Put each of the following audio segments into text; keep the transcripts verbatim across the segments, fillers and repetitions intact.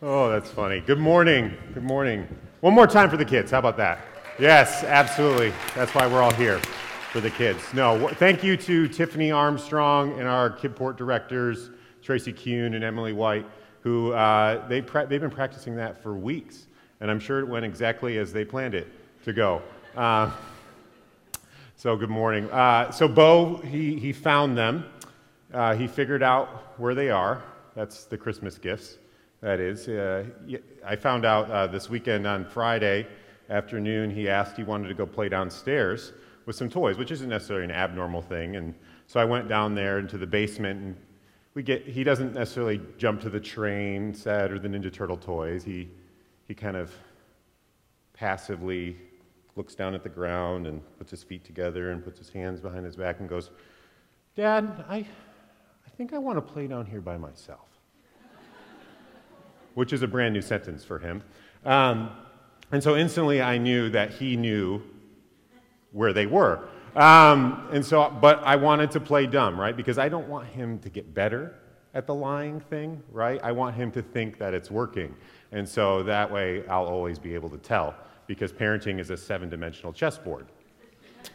Oh, that's funny. Good morning. Good morning. One more time for the kids. How about that? Yes, absolutely. That's why we're all here, for the kids. No, wh- thank you to Tiffany Armstrong and our Kidport directors, Tracy Kuhn and Emily White, who uh, they pra- they've been practicing that for weeks, and I'm sure it went exactly as they planned it to go. Uh, so good morning. Uh, so Beau, he, he found them. Uh, he figured out where they are. That's the Christmas gifts. That is. Uh, I found out uh, this weekend on Friday afternoon, he asked he wanted to go play downstairs with some toys, which isn't necessarily an abnormal thing. And so I went down there into the basement, and we get, he doesn't necessarily jump to the train set or the Ninja Turtle toys. He, he kind of passively looks down at the ground and puts his feet together and puts his hands behind his back and goes, "Dad, I, I think I want to play down here by myself." Which is a brand new sentence for him. Um, and so instantly I knew that he knew where they were. Um, and so, but I wanted to play dumb, right? Because I don't want him to get better at the lying thing, right? I want him to think that it's working. And so that way I'll always be able to tell, because parenting is a seven-dimensional chessboard.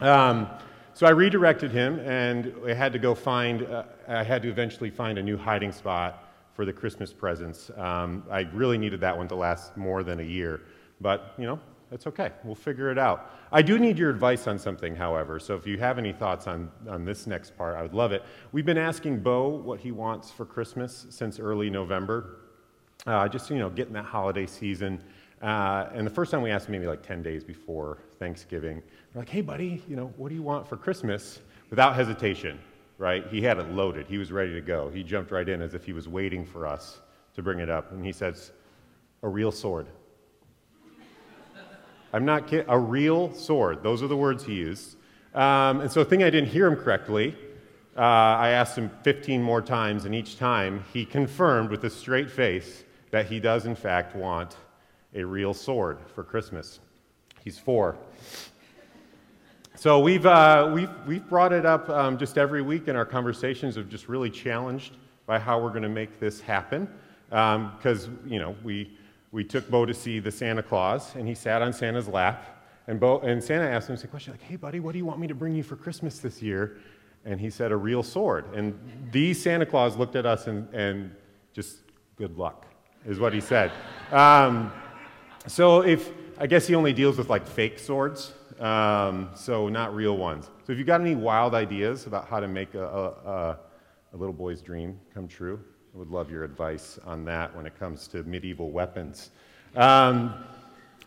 Um, so I redirected him, and I had to go find, uh, I had to eventually find a new hiding spot for the Christmas presents. Um, I really needed that one to last more than a year, but you know, that's okay. We'll figure it out. I do need your advice on something, however, so if you have any thoughts on, on this next part, I would love it. We've been asking Beau what he wants for Christmas since early November, uh, just, you know, getting that holiday season. Uh, and the first time we asked him, maybe like ten days before Thanksgiving, we're like, "Hey, buddy, you know, what do you want for Christmas?" Without hesitation, right? He had it loaded. He was ready to go. He jumped right in as if he was waiting for us to bring it up. And he says, "A real sword." I'm not kidding. A real sword. Those are the words he used. Um, and so a thing I didn't hear him correctly, uh, I asked him fifteen more times, and each time he confirmed with a straight face that he does, in fact, want a real sword for Christmas. He's four. So we've uh, we've we've brought it up um, just every week in our conversations. Of just really challenged by how we're going to make this happen, because um, you know we we took Beau to see the Santa Claus, and he sat on Santa's lap, and Beau and Santa asked him the question like, "Hey buddy, what do you want me to bring you for Christmas this year?" And he said, "A real sword." And the Santa Claus looked at us and and just, "Good luck," is what he said. Um, So if, I guess he only deals with like fake swords, um, so not real ones. So if you've got any wild ideas about how to make a, a, a, a little boy's dream come true, I would love your advice on that when it comes to medieval weapons. Um,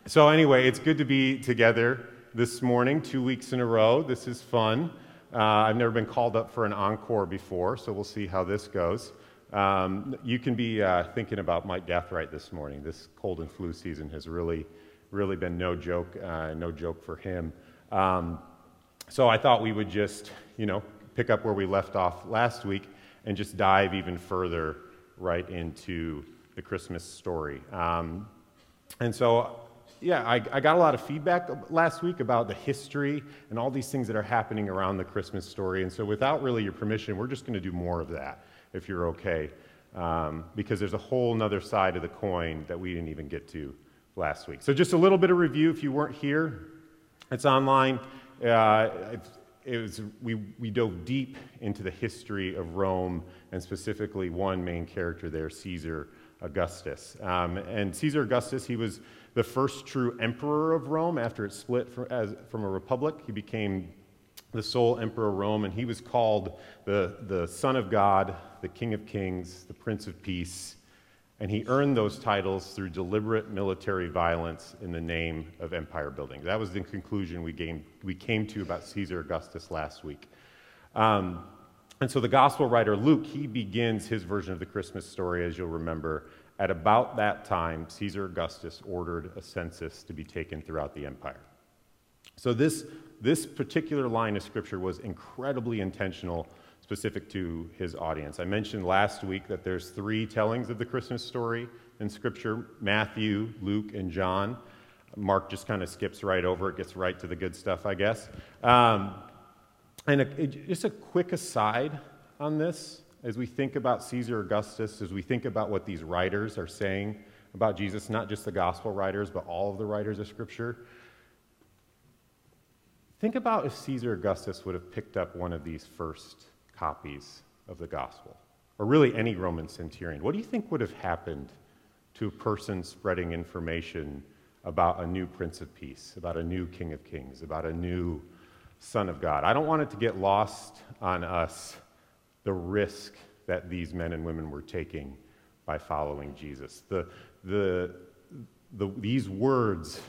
so anyway, it's good to be together this morning, two weeks in a row. This is fun. Uh, I've never been called up for an encore before, so we'll see how this goes. Um, you can be uh, thinking about Mike Death right this morning. This cold and flu season has really, really been no joke, uh, no joke for him. Um, so I thought we would just, you know, pick up where we left off last week and just dive even further right into the Christmas story. Um, and so, yeah, I, I got a lot of feedback last week about the history and all these things that are happening around the Christmas story. And so without really your permission, we're just going to do more of that, if you're okay, um, because there's a whole nother side of the coin that we didn't even get to last week. So just a little bit of review if you weren't here. It's online. Uh, it was, we, we dove deep into the history of Rome, and specifically one main character there, Caesar Augustus. Um, and Caesar Augustus, he was the first true emperor of Rome after it split from, as, from a republic. He became the sole emperor of Rome, and he was called the, the Son of God, the King of Kings, the Prince of Peace, and he earned those titles through deliberate military violence in the name of empire building. That was the conclusion we came, we came to about Caesar Augustus last week. Um, and so the gospel writer Luke, he begins his version of the Christmas story, as you'll remember, at about that time, Caesar Augustus ordered a census to be taken throughout the empire. So this, this particular line of scripture was incredibly intentional, specific to his audience. I mentioned last week that there's three tellings of the Christmas story in scripture: Matthew, Luke, and John. Mark just kind of skips right over it, gets right to the good stuff, I guess. Um, and a, it, just a quick aside on this, as we think about Caesar Augustus, as we think about what these writers are saying about Jesus, not just the gospel writers, but all of the writers of Scripture. Think about if Caesar Augustus would have picked up one of these first copies of the gospel, or really any Roman centurion. What do you think would have happened to a person spreading information about a new Prince of Peace, about a new King of Kings, about a new Son of God? I don't want it to get lost on us, the risk that these men and women were taking by following Jesus. The, the, the, these words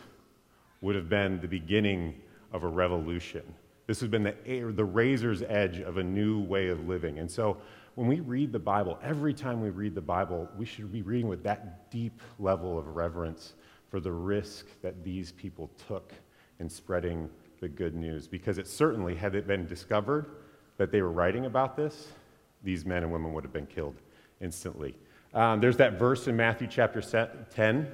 would have been the beginning of a revolution. This has been the, the razor's edge of a new way of living. And so when we read the Bible, every time we read the Bible, we should be reading with that deep level of reverence for the risk that these people took in spreading the good news. Because it certainly, had it been discovered that they were writing about this, these men and women would have been killed instantly. Um, there's that verse in Matthew chapter ten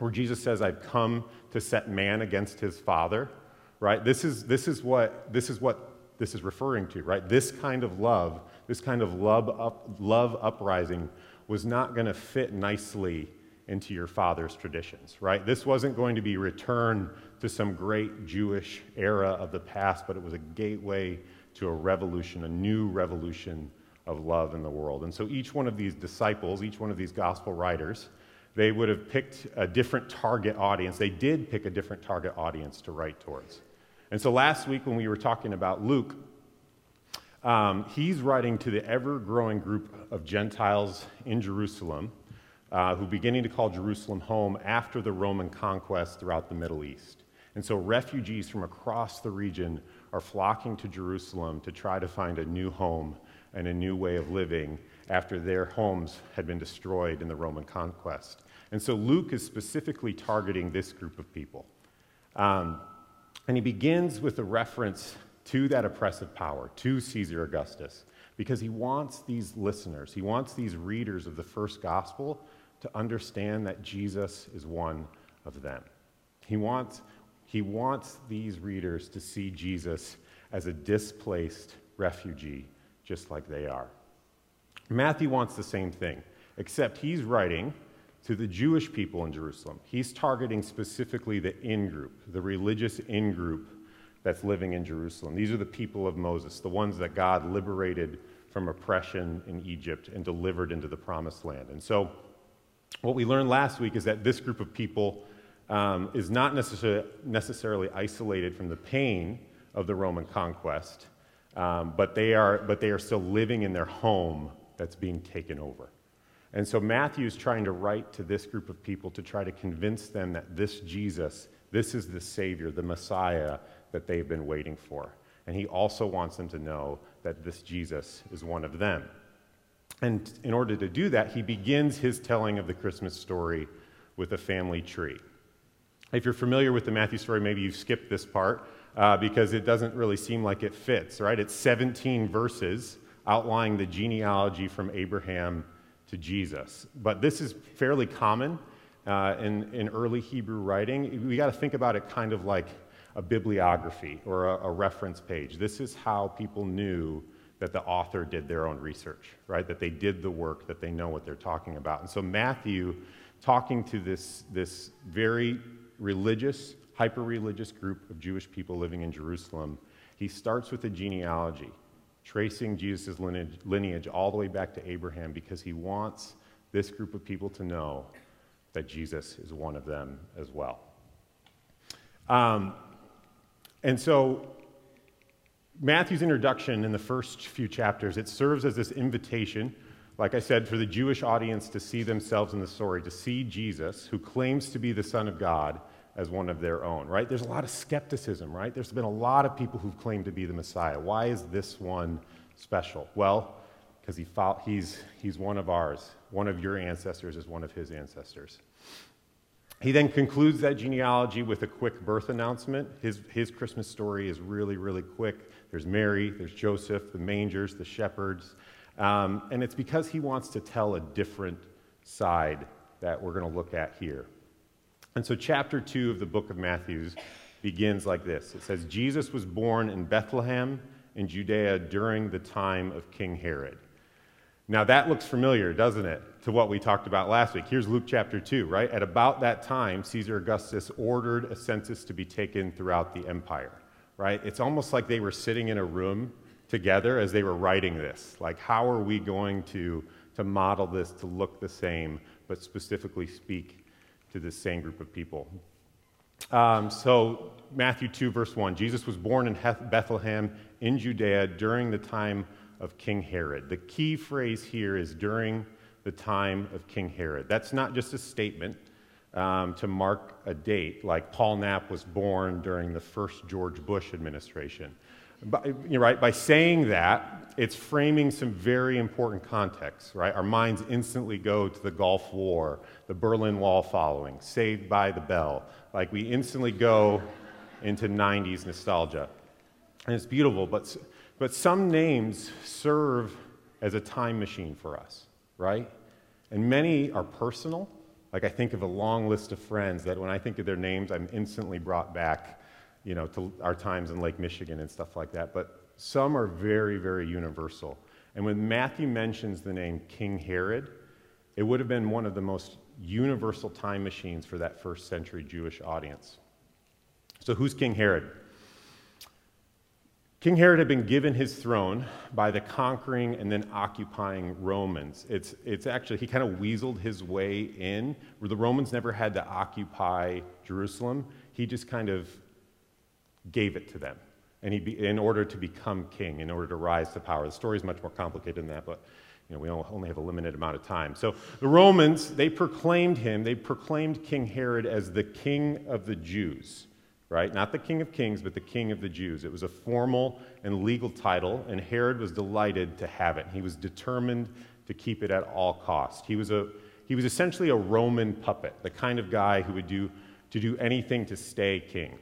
where Jesus says, I've come to set man against his father, right? This is, this is what this is what this is referring to, right? This kind of love, this kind of love, up, love uprising was not going to fit nicely into your father's traditions, right? This wasn't going to be returned to some great Jewish era of the past, but it was a gateway to a revolution, a new revolution of love in the world. And so each one of these disciples, each one of these gospel writers, they would have picked a different target audience. They did pick a different target audience to write towards. And so last week when we were talking about Luke, um, he's writing to the ever-growing group of Gentiles in Jerusalem, uh, who beginning to call Jerusalem home after the Roman conquest throughout the Middle East. And so refugees from across the region are flocking to Jerusalem to try to find a new home and a new way of living after their homes had been destroyed in the Roman conquest. And so Luke is specifically targeting this group of people. Um, and he begins with a reference to that oppressive power, to Caesar Augustus, because he wants these listeners, he wants these readers of the first gospel to understand that Jesus is one of them. He wants, he wants these readers to see Jesus as a displaced refugee, just like they are. Matthew wants the same thing, except he's writing to the Jewish people in Jerusalem. He's targeting specifically the in-group, the religious in-group that's living in Jerusalem. These are the people of Moses, the ones that God liberated from oppression in Egypt and delivered into the Promised Land. And so what we learned last week is that this group of people um, is not necessar- necessarily isolated from the pain of the Roman conquest, Um, but they are but they are still living in their home that's being taken over. And so Matthew's trying to write to this group of people to try to convince them that this Jesus, this is the Savior, the Messiah that they've been waiting for. And he also wants them to know that this Jesus is one of them. And in order to do that, he begins his telling of the Christmas story with a family tree. If you're familiar with the Matthew story, maybe you've skipped this part, Uh, because it doesn't really seem like it fits, right? It's seventeen verses outlining the genealogy from Abraham to Jesus. But this is fairly common uh, in, in early Hebrew writing. We got to think about it kind of like a bibliography or a, a reference page. This is how people knew that the author did their own research, right? That they did the work, that they know what they're talking about. And so Matthew, talking to this, this very religious, hyper-religious group of Jewish people living in Jerusalem, he starts with a genealogy, tracing Jesus' lineage, lineage all the way back to Abraham, because he wants this group of people to know that Jesus is one of them as well. Um, and so Matthew's introduction in the first few chapters, it serves as this invitation, like I said, for the Jewish audience to see themselves in the story, to see Jesus, who claims to be the Son of God, as one of their own, right? There's a lot of skepticism, right? There's been a lot of people who've claimed to be the Messiah. Why is this one special? Well, because he fought, he's, he's one of ours. One of your ancestors is one of his ancestors. He then concludes that genealogy with a quick birth announcement. His, his Christmas story is really, really quick. There's Mary, there's Joseph, the mangers, the shepherds. Um, and it's because he wants to tell a different side that we're going to look at here. And so chapter two of the book of Matthew begins like this. It says, Jesus was born in Bethlehem in Judea during the time of King Herod. Now that looks familiar, doesn't it, to what we talked about last week. Here's Luke chapter two, right? At about that time, Caesar Augustus ordered a census to be taken throughout the empire, right? It's almost like they were sitting in a room together as they were writing this. Like, how are we going to, to model this to look the same, but specifically speak to the same group of people? Um, so Matthew two, verse one, Jesus was born in Bethlehem in Judea during the time of King Herod. The key phrase here is during the time of King Herod. That's not just a statement um, to mark a date, like Paul Knapp was born during the first George Bush administration. But, you're right, by saying that, it's framing some very important context, right? Our minds instantly go to the Gulf War, the Berlin Wall following, Saved by the Bell. Like, we instantly go into nineties nostalgia. And it's beautiful, but, but some names serve as a time machine for us, right? And many are personal. Like, I think of a long list of friends that when I think of their names, I'm instantly brought back, you know, to our times in Lake Michigan and stuff like that. But some are very, very universal. And when Matthew mentions the name King Herod, it would have been one of the most universal time machines for that first century Jewish audience. So who's King Herod? King Herod had been given his throne by the conquering and then occupying Romans. It's it's actually, he kind of weaseled his way in, where the Romans never had to occupy Jerusalem. He just kind of gave it to them, and he be, in order to become king, in order to rise to power. The story is much more complicated than that, but you know we only have a limited amount of time. So the Romans, they proclaimed him, they proclaimed King Herod as the king of the Jews. Right? Not the King of Kings, but the King of the Jews. It was a formal and legal title, and Herod was delighted to have it. He was determined to keep it at all costs. He was a he was essentially a Roman puppet, the kind of guy who would do to do anything to stay king.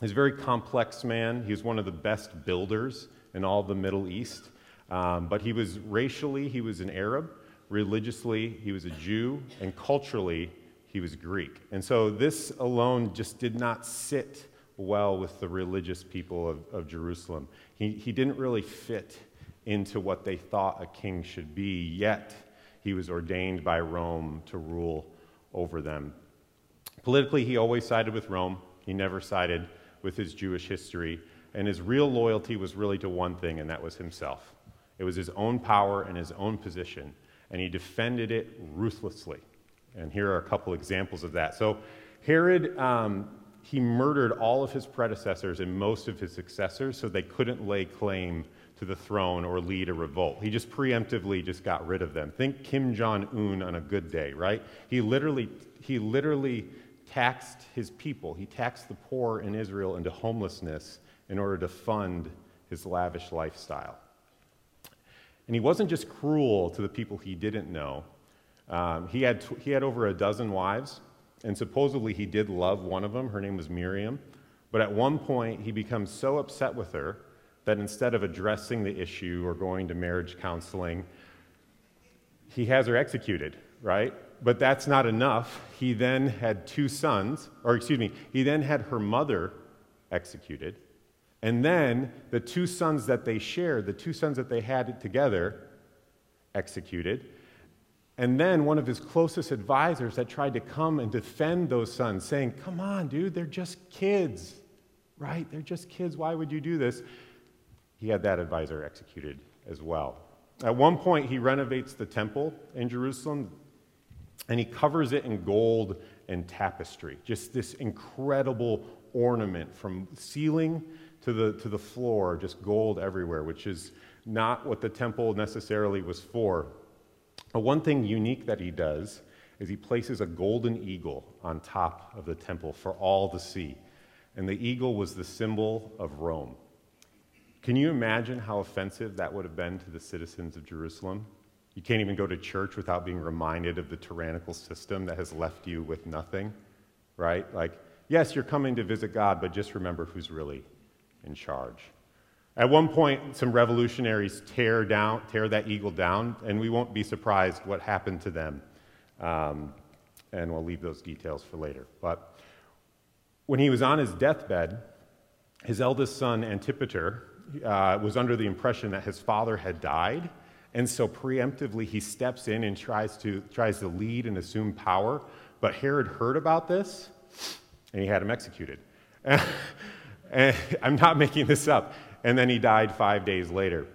He's a very complex man. He was one of the best builders in all the Middle East. Um, but he was racially, he was an Arab. Religiously, he was a Jew, and culturally, he was Greek. And so this alone just did not sit well with the religious people of, of Jerusalem. He, he didn't really fit into what they thought a king should be, yet he was ordained by Rome to rule over them. Politically, he always sided with Rome. He never sided with his Jewish history. And his real loyalty was really to one thing, and that was himself. It was his own power and his own position, and he defended it ruthlessly. And here are a couple examples of that. So Herod, um, he murdered all of his predecessors and most of his successors so they couldn't lay claim to the throne or lead a revolt. He just preemptively just got rid of them. Think Kim Jong-un on a good day, right? He literally, he literally taxed his people. He taxed the poor in Israel into homelessness in order to fund his lavish lifestyle. And he wasn't just cruel to the people he didn't know. Um, he had he had over a dozen wives, and supposedly he did love one of them. Her name was Miriam. But at one point, he becomes so upset with her that instead of addressing the issue or going to marriage counseling, he has her executed, right? But that's not enough. He then had two sons, or excuse me, he then had her mother executed. And then the two sons that they shared, the two sons that they had together, executed. And then one of his closest advisors that tried to come and defend those sons, saying, come on, dude, they're just kids, right? They're just kids. Why would you do this? He had that advisor executed as well. At one point, he renovates the temple in Jerusalem, and he covers it in gold and tapestry, just this incredible ornament from ceiling to the, to the floor, just gold everywhere, which is not what the temple necessarily was for. But one thing unique that he does is he places a golden eagle on top of the temple for all to see. And the eagle was the symbol of Rome. Can you imagine how offensive that would have been to the citizens of Jerusalem? You can't even go to church without being reminded of the tyrannical system that has left you with nothing, right? Like, yes, you're coming to visit God, but just remember who's really in charge. At one point, some revolutionaries tear down, tear that eagle down, and we won't be surprised what happened to them. Um, and we'll leave those details for later. But when he was on his deathbed, his eldest son, Antipater, uh, was under the impression that his father had died, And so preemptively, he steps in and tries to tries to lead and assume power. But Herod heard about this, and he had him executed. And I'm not making this up. And then he died five days later.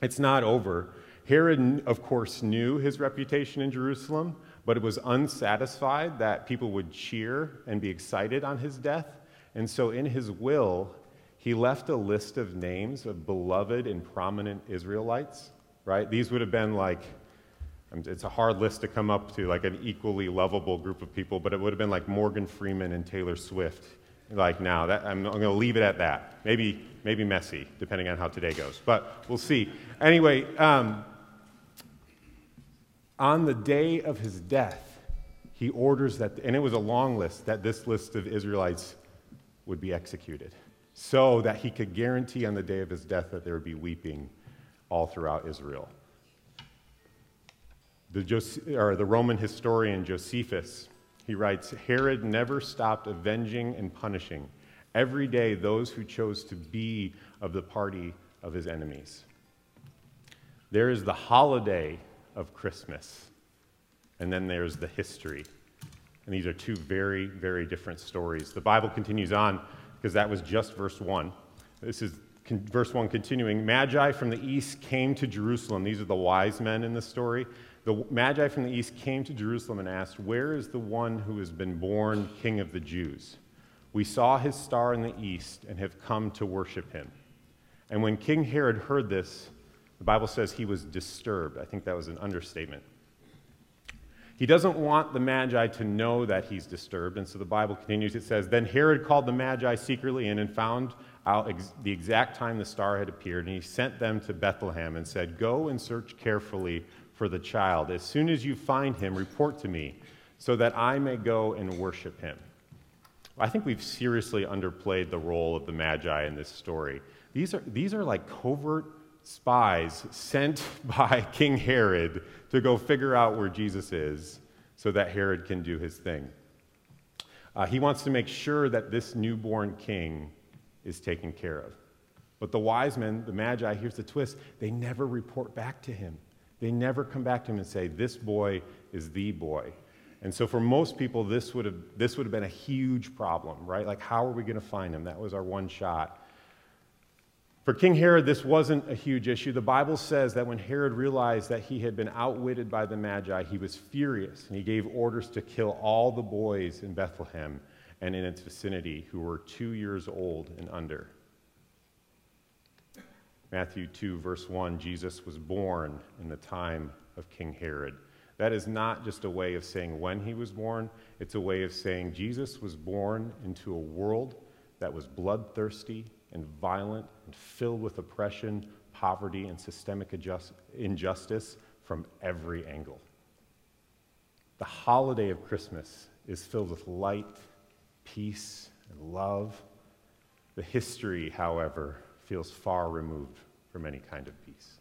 It's not over. Herod, of course, knew his reputation in Jerusalem, but it was unsatisfied that people would cheer and be excited on his death. And so in his will, he left a list of names of beloved and prominent Israelites, right? These would have been like, it's a hard list to come up to, like an equally lovable group of people, but it would have been like Morgan Freeman and Taylor Swift. Like now, that, I'm, I'm going to leave it at that. Maybe maybe messy, depending on how today goes, but we'll see. Anyway, um, on the day of his death, he orders that, and it was a long list, that this list of Israelites would be executed so that he could guarantee on the day of his death that there would be weeping all throughout Israel. The, Jose- or the Roman historian Josephus, he writes, Herod never stopped avenging and punishing every day those who chose to be of the party of his enemies. There is the holiday of Christmas, and then there's the history. And these are two very, very different stories. The Bible continues on, because that was just verse one. This is con- verse one continuing. Magi from the east came to Jerusalem. These are the wise men in the story. The Magi from the east came to Jerusalem and asked, "Where is the one who has been born King of the Jews? We saw his star in the east and have come to worship him." And when King Herod heard this, the Bible says he was disturbed. I think that was an understatement. He doesn't want the Magi to know that he's disturbed, and so the Bible continues. It says, "Then Herod called the Magi secretly in and found out ex- the exact time the star had appeared, and he sent them to Bethlehem and said, 'Go and search carefully for the child. As soon as you find him, report to me so that I may go and worship him.'" I think we've seriously underplayed the role of the Magi in this story. These are these are like covert spies sent by King Herod to go figure out where Jesus is so that Herod can do his thing. Uh, he wants to make sure that this newborn king is taken care of. But the wise men, the Magi, here's the twist, they never report back to him. They never come back to him and say, "This boy is the boy." And so for most people, this would have this would have been a huge problem, right? Like, how are we going to find him? That was our one shot. For King Herod, this wasn't a huge issue. The Bible says that when Herod realized that he had been outwitted by the Magi, he was furious, and he gave orders to kill all the boys in Bethlehem and in its vicinity who were two years old and under. Matthew two, verse one, Jesus was born in the time of King Herod. That is not just a way of saying when he was born. It's a way of saying Jesus was born into a world that was bloodthirsty and violent and filled with oppression, poverty, and systemic adjust- injustice from every angle. The holiday of Christmas is filled with light, peace, and love. The history, however, feels far removed from any kind of peace.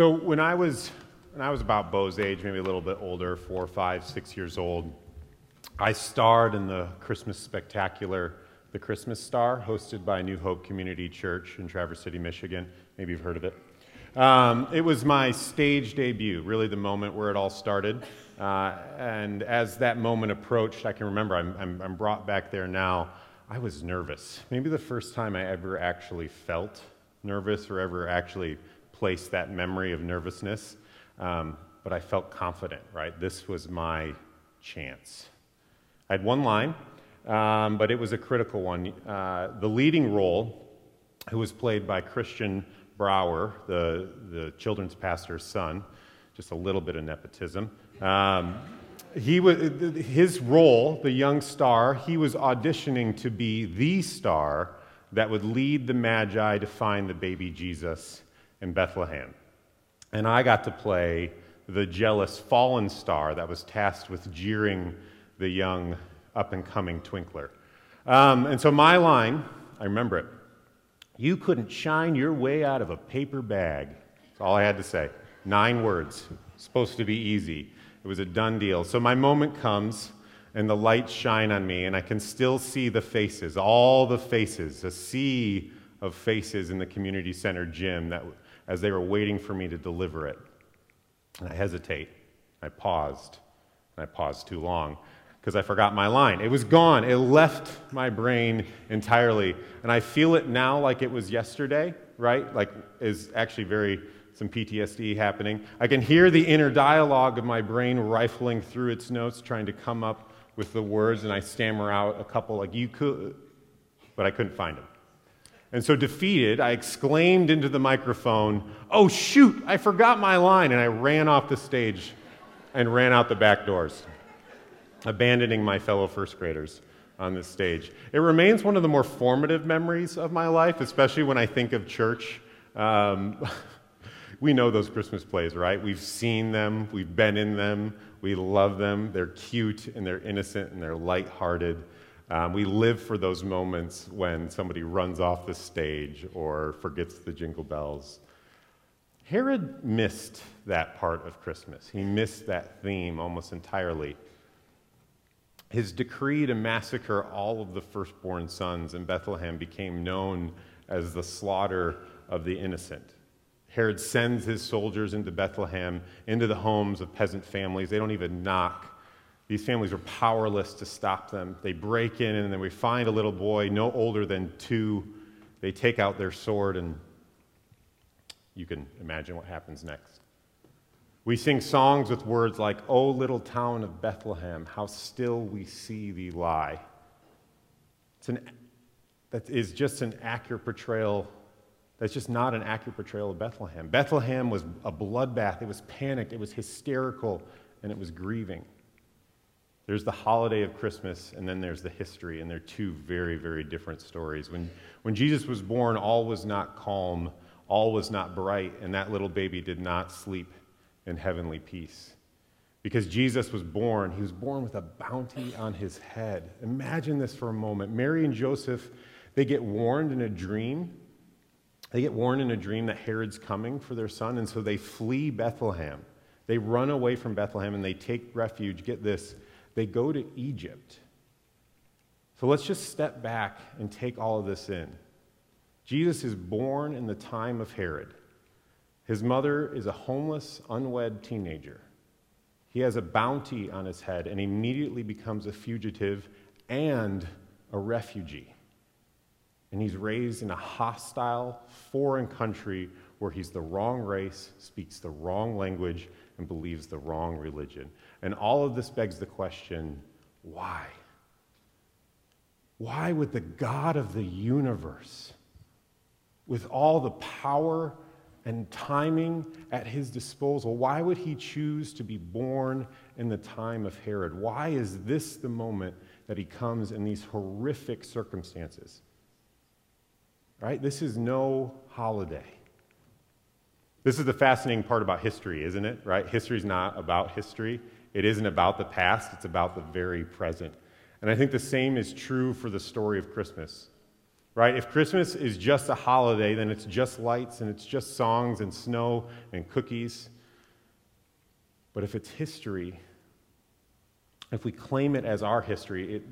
So when I was when I was about Beau's age, maybe a little bit older, four, five, six years old, I starred in the Christmas spectacular, The Christmas Star, hosted by New Hope Community Church in Traverse City, Michigan. Maybe you've heard of it. Um, it was my stage debut, really the moment where it all started. Uh, and as that moment approached, I can remember, I'm, I'm, I'm brought back there now, I was nervous. Maybe the first time I ever actually felt nervous or ever actually placed that memory of nervousness. Um, but I felt confident, right? This was my chance. I had one line, um, but it was a critical one. Uh, the leading role, who was played by Christian Brower, the, the children's pastor's son, just a little bit of nepotism. Um, he was, his role, the young star, he was auditioning to be the star that would lead the Magi to find the baby Jesus in Bethlehem. And I got to play the jealous fallen star that was tasked with jeering the young up-and-coming twinkler. Um, and so my line, I remember it, "You couldn't shine your way out of a paper bag." That's all I had to say. Nine words. Supposed to be easy. It was a done deal. So my moment comes, and the lights shine on me, and I can still see the faces, all the faces, a sea of faces in the community center gym that, as they were waiting for me to deliver it. And I hesitate. I paused. And I paused too long, because I forgot my line. It was gone. It left my brain entirely. And I feel it now like it was yesterday, right? Like is actually very, some P T S D happening. I can hear the inner dialogue of my brain rifling through its notes, trying to come up with the words, and I stammer out a couple like, "You could," but I couldn't find them. And so defeated, I exclaimed into the microphone, "Oh shoot, I forgot my line," and I ran off the stage and ran out the back doors, abandoning my fellow first graders on this stage. It remains one of the more formative memories of my life, especially when I think of church. Um, we know those Christmas plays, right? We've seen them, we've been in them, we love them. They're cute and they're innocent and they're lighthearted. Um, we live for those moments when somebody runs off the stage or forgets the jingle bells. Herod missed that part of Christmas. He missed that theme almost entirely. His decree to massacre all of the firstborn sons in Bethlehem became known as the slaughter of the innocent. Herod sends his soldiers into Bethlehem, into the homes of peasant families. They don't even knock. These families are powerless to stop them. They break in, and then we find a little boy no older than two. They take out their sword, and you can imagine what happens next. We sing songs with words like, "O little town of Bethlehem, how still we see thee lie." It's an, that is just an accurate portrayal. That's just not an accurate portrayal of Bethlehem. Bethlehem was a bloodbath. It was panicked. It was hysterical, and it was grieving. There's the holiday of Christmas, and then there's the history, and they're two very, very different stories. When, when Jesus was born, all was not calm. All was not bright, and that little baby did not sleep in heavenly peace. Because Jesus was born, he was born with a bounty on his head. Imagine this for a moment. Mary and Joseph, they get warned in a dream. They get warned in a dream that Herod's coming for their son, and so they flee Bethlehem. They run away from Bethlehem, and they take refuge. Get this, they go to Egypt. So let's just step back and take all of this in. Jesus is born in the time of Herod. His mother is a homeless, unwed teenager. He has a bounty on his head and immediately becomes a fugitive and a refugee. And he's raised in a hostile, foreign country where he's the wrong race, speaks the wrong language, and believes the wrong religion. And all of this begs the question, why? Why would the God of the universe, with all the power and timing at his disposal, why would he choose to be born in the time of Herod? Why is this the moment that he comes in these horrific circumstances? Right? This is no holiday. This is the fascinating part about history, isn't it? Right? History is not about history. It isn't about the past. It's about the very present. And I think the same is true for the story of Christmas. right? If Christmas is just a holiday, then it's just lights and it's just songs and snow and cookies. But if it's history, if we claim it as our history, it,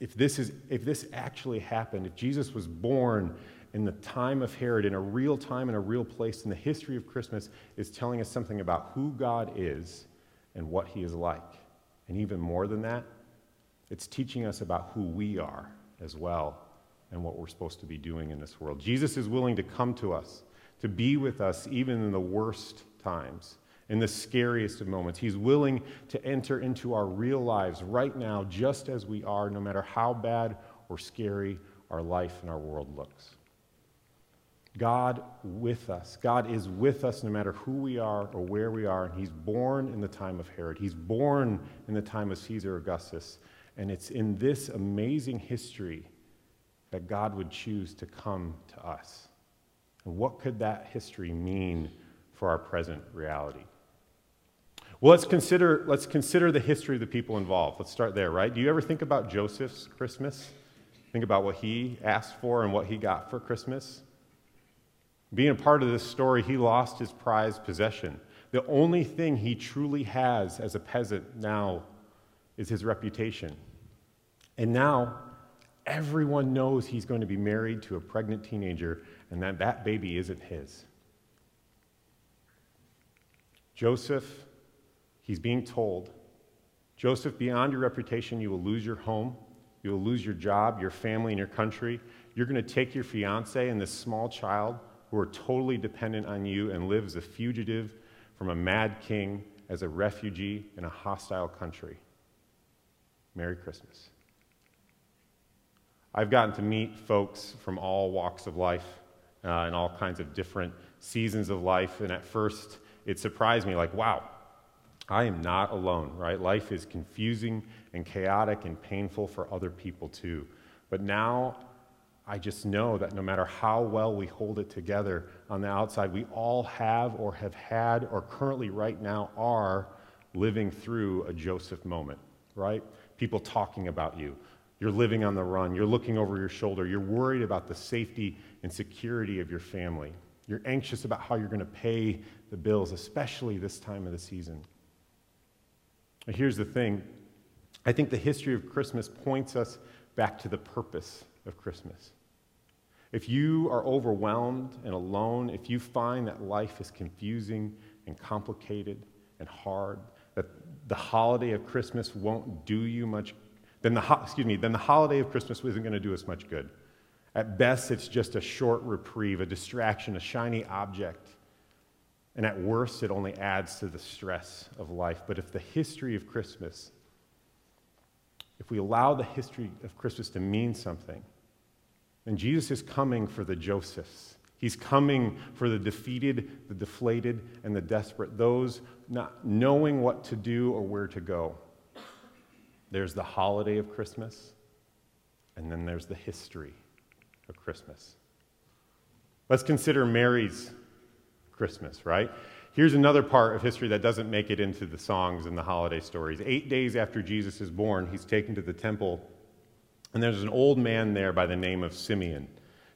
if this is, if this actually happened, if Jesus was born in the time of Herod, in a real time, in a real place, in the history of Christmas, is telling us something about who God is and what he is like. And even more than that, it's teaching us about who we are as well and what we're supposed to be doing in this world. Jesus is willing to come to us, to be with us even in the worst times, in the scariest of moments. He's willing to enter into our real lives right now just as we are, no matter how bad or scary our life and our world looks. God with us. God is with us no matter who we are or where we are. And he's born in the time of Herod. He's born in the time of Caesar Augustus. And it's in this amazing history that God would choose to come to us. And what could that history mean for our present reality? Well, let's consider, let's consider the history of the people involved. Let's start there, right? Do you ever think about Joseph's Christmas? Think about what he asked for and what he got for Christmas? Being a part of this story, he lost his prized possession. The only thing he truly has as a peasant now is his reputation. And now, everyone knows he's going to be married to a pregnant teenager and that that baby isn't his. Joseph, he's being told, Joseph, beyond your reputation, you will lose your home, you will lose your job, your family, and your country. You're going to take your fiancé and this small child who are totally dependent on you and live as a fugitive from a mad king, as a refugee in a hostile country. Merry Christmas. I've gotten to meet folks from all walks of life uh, and all kinds of different seasons of life, and at first it surprised me, like, wow, I am not alone, right? Life is confusing and chaotic and painful for other people too. But now I just know that no matter how well we hold it together on the outside, we all have or have had or currently right now are living through a Joseph moment, right? People talking about you. You're living on the run. You're looking over your shoulder. You're worried about the safety and security of your family. You're anxious about how you're going to pay the bills, especially this time of the season. And here's the thing. I think the history of Christmas points us back to the purpose of Christmas. If you are overwhelmed and alone, if you find that life is confusing and complicated and hard, that the holiday of Christmas won't do you much, then the ho- excuse me, then the holiday of Christmas isn't going to do us much good. At best, it's just a short reprieve, a distraction, a shiny object. And at worst, it only adds to the stress of life. But if the history of Christmas, if we allow the history of Christmas to mean something, then Jesus is coming for the Josephs. He's coming for the defeated, the deflated, and the desperate, those not knowing what to do or where to go. There's the holiday of Christmas, and then there's the history of Christmas. Let's consider Mary's Christmas, right? Here's another part of history that doesn't make it into the songs and the holiday stories. Eight days after Jesus is born, he's taken to the temple, and there's an old man there by the name of Simeon.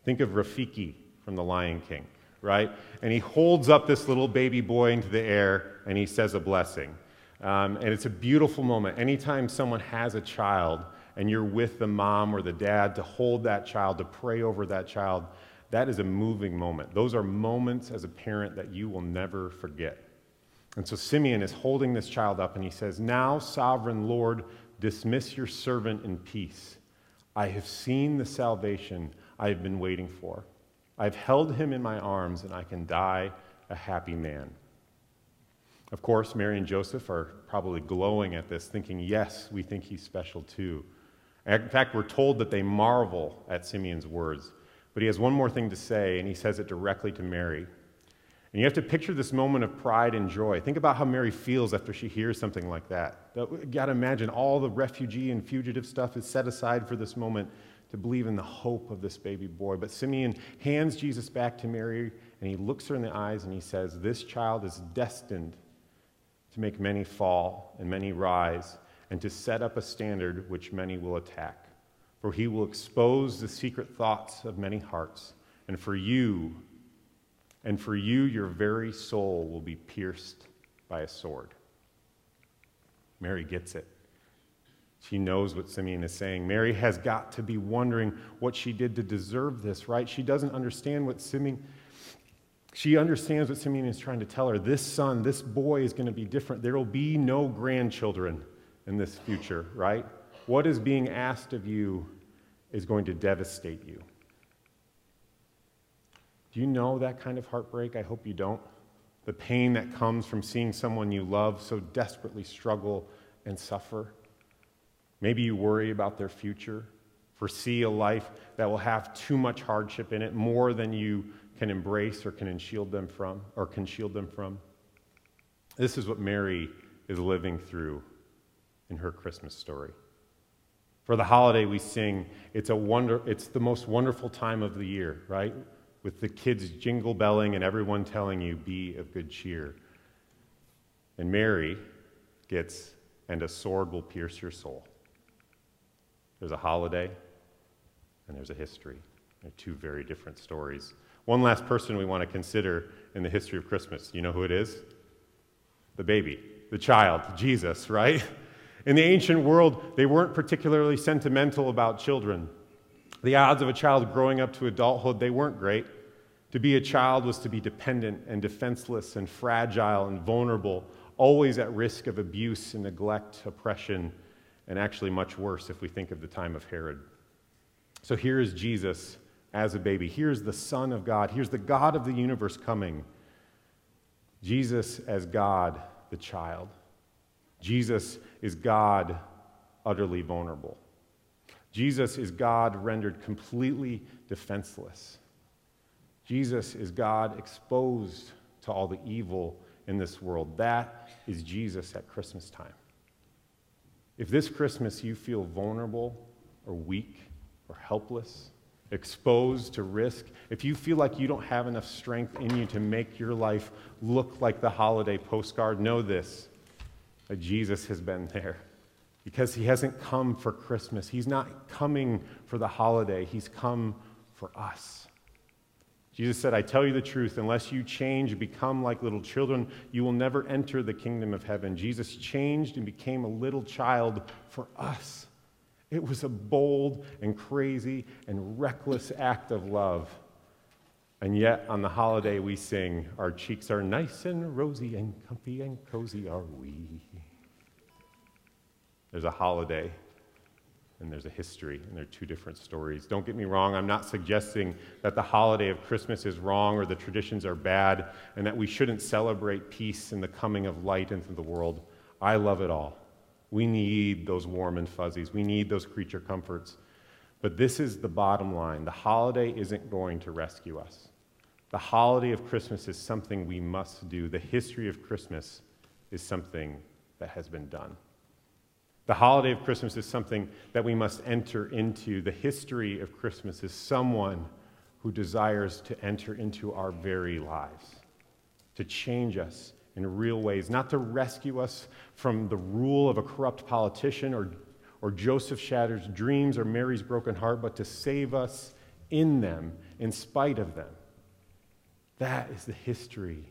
Think of Rafiki from The Lion King, right? And he holds up this little baby boy into the air, and he says a blessing. Um, and it's a beautiful moment. Anytime someone has a child, and you're with the mom or the dad to hold that child, to pray over that child, that is a moving moment. Those are moments as a parent that you will never forget. And so Simeon is holding this child up and he says, "Now, sovereign Lord, dismiss your servant in peace. I have seen the salvation I have been waiting for. I've held him in my arms and I can die a happy man." Of course, Mary and Joseph are probably glowing at this, thinking, yes, we think he's special too. In fact, we're told that they marvel at Simeon's words. But he has one more thing to say, and he says it directly to Mary. And you have to picture this moment of pride and joy. Think about how Mary feels after she hears something like that. You've got to imagine all the refugee and fugitive stuff is set aside for this moment to believe in the hope of this baby boy. But Simeon hands Jesus back to Mary, and he looks her in the eyes, and he says, "This child is destined to make many fall and many rise, and to set up a standard which many will attack. for he will expose the secret thoughts of many hearts, and for you, and for you your very soul will be pierced by a sword." Mary gets it. She knows what Simeon is saying. Mary has got to be wondering what she did to deserve this, right? She doesn't understand what Simeon, she understands what Simeon is trying to tell her. This son, this boy is going to be different. There will be no grandchildren in this future, right? What is being asked of you is going to devastate you. Do you know that kind of heartbreak? I hope you don't. The pain that comes from seeing someone you love so desperately struggle and suffer. Maybe you worry about their future, foresee a life that will have too much hardship in it, more than you can embrace or can shield them from, or can shield them from. This is what Mary is living through in her Christmas story. For the holiday we sing, it's a wonder, it's the most wonderful time of the year, right? With the kids jingle belling and everyone telling you, be of good cheer. And Mary gets, and a sword will pierce your soul. There's a holiday, and there's a history. They're two very different stories. One last person we want to consider in the history of Christmas. You know who it is? The baby, the child, Jesus, right? In the ancient world, they weren't particularly sentimental about children. The odds of a child growing up to adulthood, they weren't great. To be a child was to be dependent and defenseless and fragile and vulnerable, always at risk of abuse and neglect, oppression, and actually much worse if we think of the time of Herod. So here is Jesus as a baby. Here's the Son of God. Here's the God of the universe coming. Jesus as God, the child. Jesus is God, utterly vulnerable. Jesus is God rendered completely defenseless. Jesus is God exposed to all the evil in this world. That is Jesus at Christmas time. If this Christmas you feel vulnerable or weak or helpless, exposed to risk, if you feel like you don't have enough strength in you to make your life look like the holiday postcard, know this, that Jesus has been there. Because he hasn't come for Christmas. He's not coming for the holiday. He's come for us. Jesus said, "I tell you the truth, unless you change, become like little children, you will never enter the kingdom of heaven." Jesus changed and became a little child for us. It was a bold and crazy and reckless act of love. And yet on the holiday we sing, "Our cheeks are nice and rosy and comfy and cozy are we." There's a holiday and there's a history, and they're two different stories. Don't get me wrong, I'm not suggesting that the holiday of Christmas is wrong or the traditions are bad and that we shouldn't celebrate peace and the coming of light into the world. I love it all. We need those warm and fuzzies. We need those creature comforts. But this is the bottom line. The holiday isn't going to rescue us. The holiday of Christmas is something we must do. The history of Christmas is something that has been done. The holiday of Christmas is something that we must enter into. The history of Christmas is someone who desires to enter into our very lives, to change us in real ways, not to rescue us from the rule of a corrupt politician or, or Joseph Shatter's dreams or Mary's broken heart, but to save us in them, in spite of them. That is the history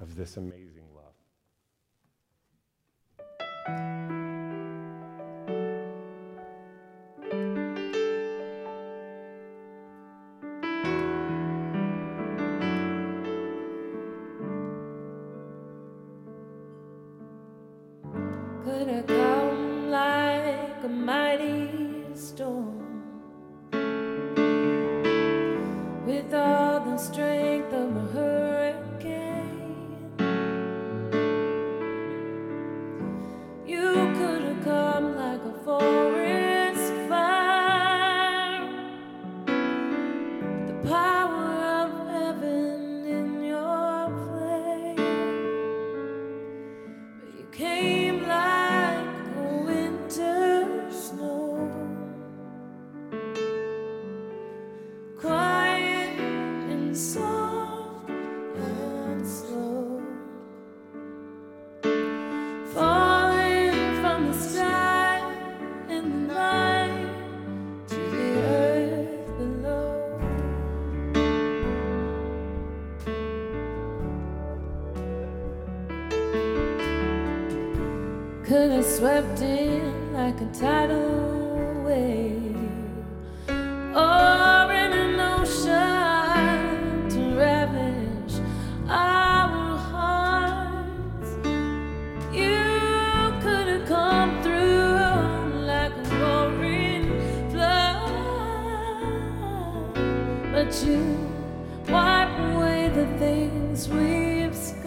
of this amazing love. Came like a winter snow, could have swept in like a tidal wave, or in an ocean to ravish our hearts. You could have come through like a roaring flood, but you wipe away the things we've scarred.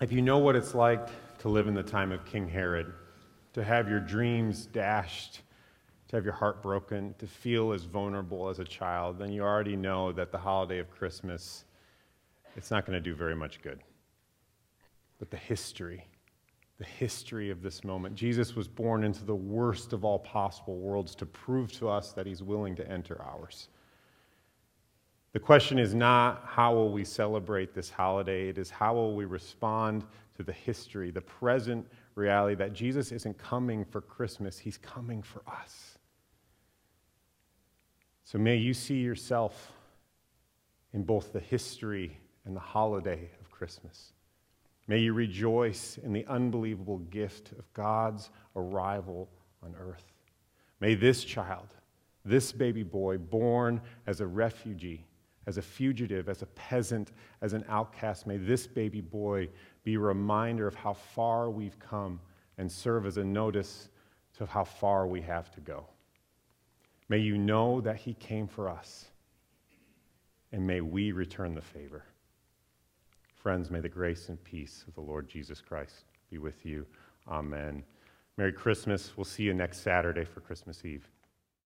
If you know what it's like to live in the time of King Herod, to have your dreams dashed, to have your heart broken, to feel as vulnerable as a child, then you already know that the holiday of Christmas, it's not going to do very much good. But the history, the history of this moment, Jesus was born into the worst of all possible worlds to prove to us that he's willing to enter ours. The question is not how will we celebrate this holiday, it is how will we respond to the history, the present reality that Jesus isn't coming for Christmas, he's coming for us. So may you see yourself in both the history and the holiday of Christmas. May you rejoice in the unbelievable gift of God's arrival on earth. May this child, this baby boy, born as a refugee, as a fugitive, as a peasant, as an outcast, may this baby boy be a reminder of how far we've come and serve as a notice to how far we have to go. May you know that he came for us, and may we return the favor. Friends, may the grace and peace of the Lord Jesus Christ be with you. Amen. Merry Christmas. We'll see you next Saturday for Christmas Eve.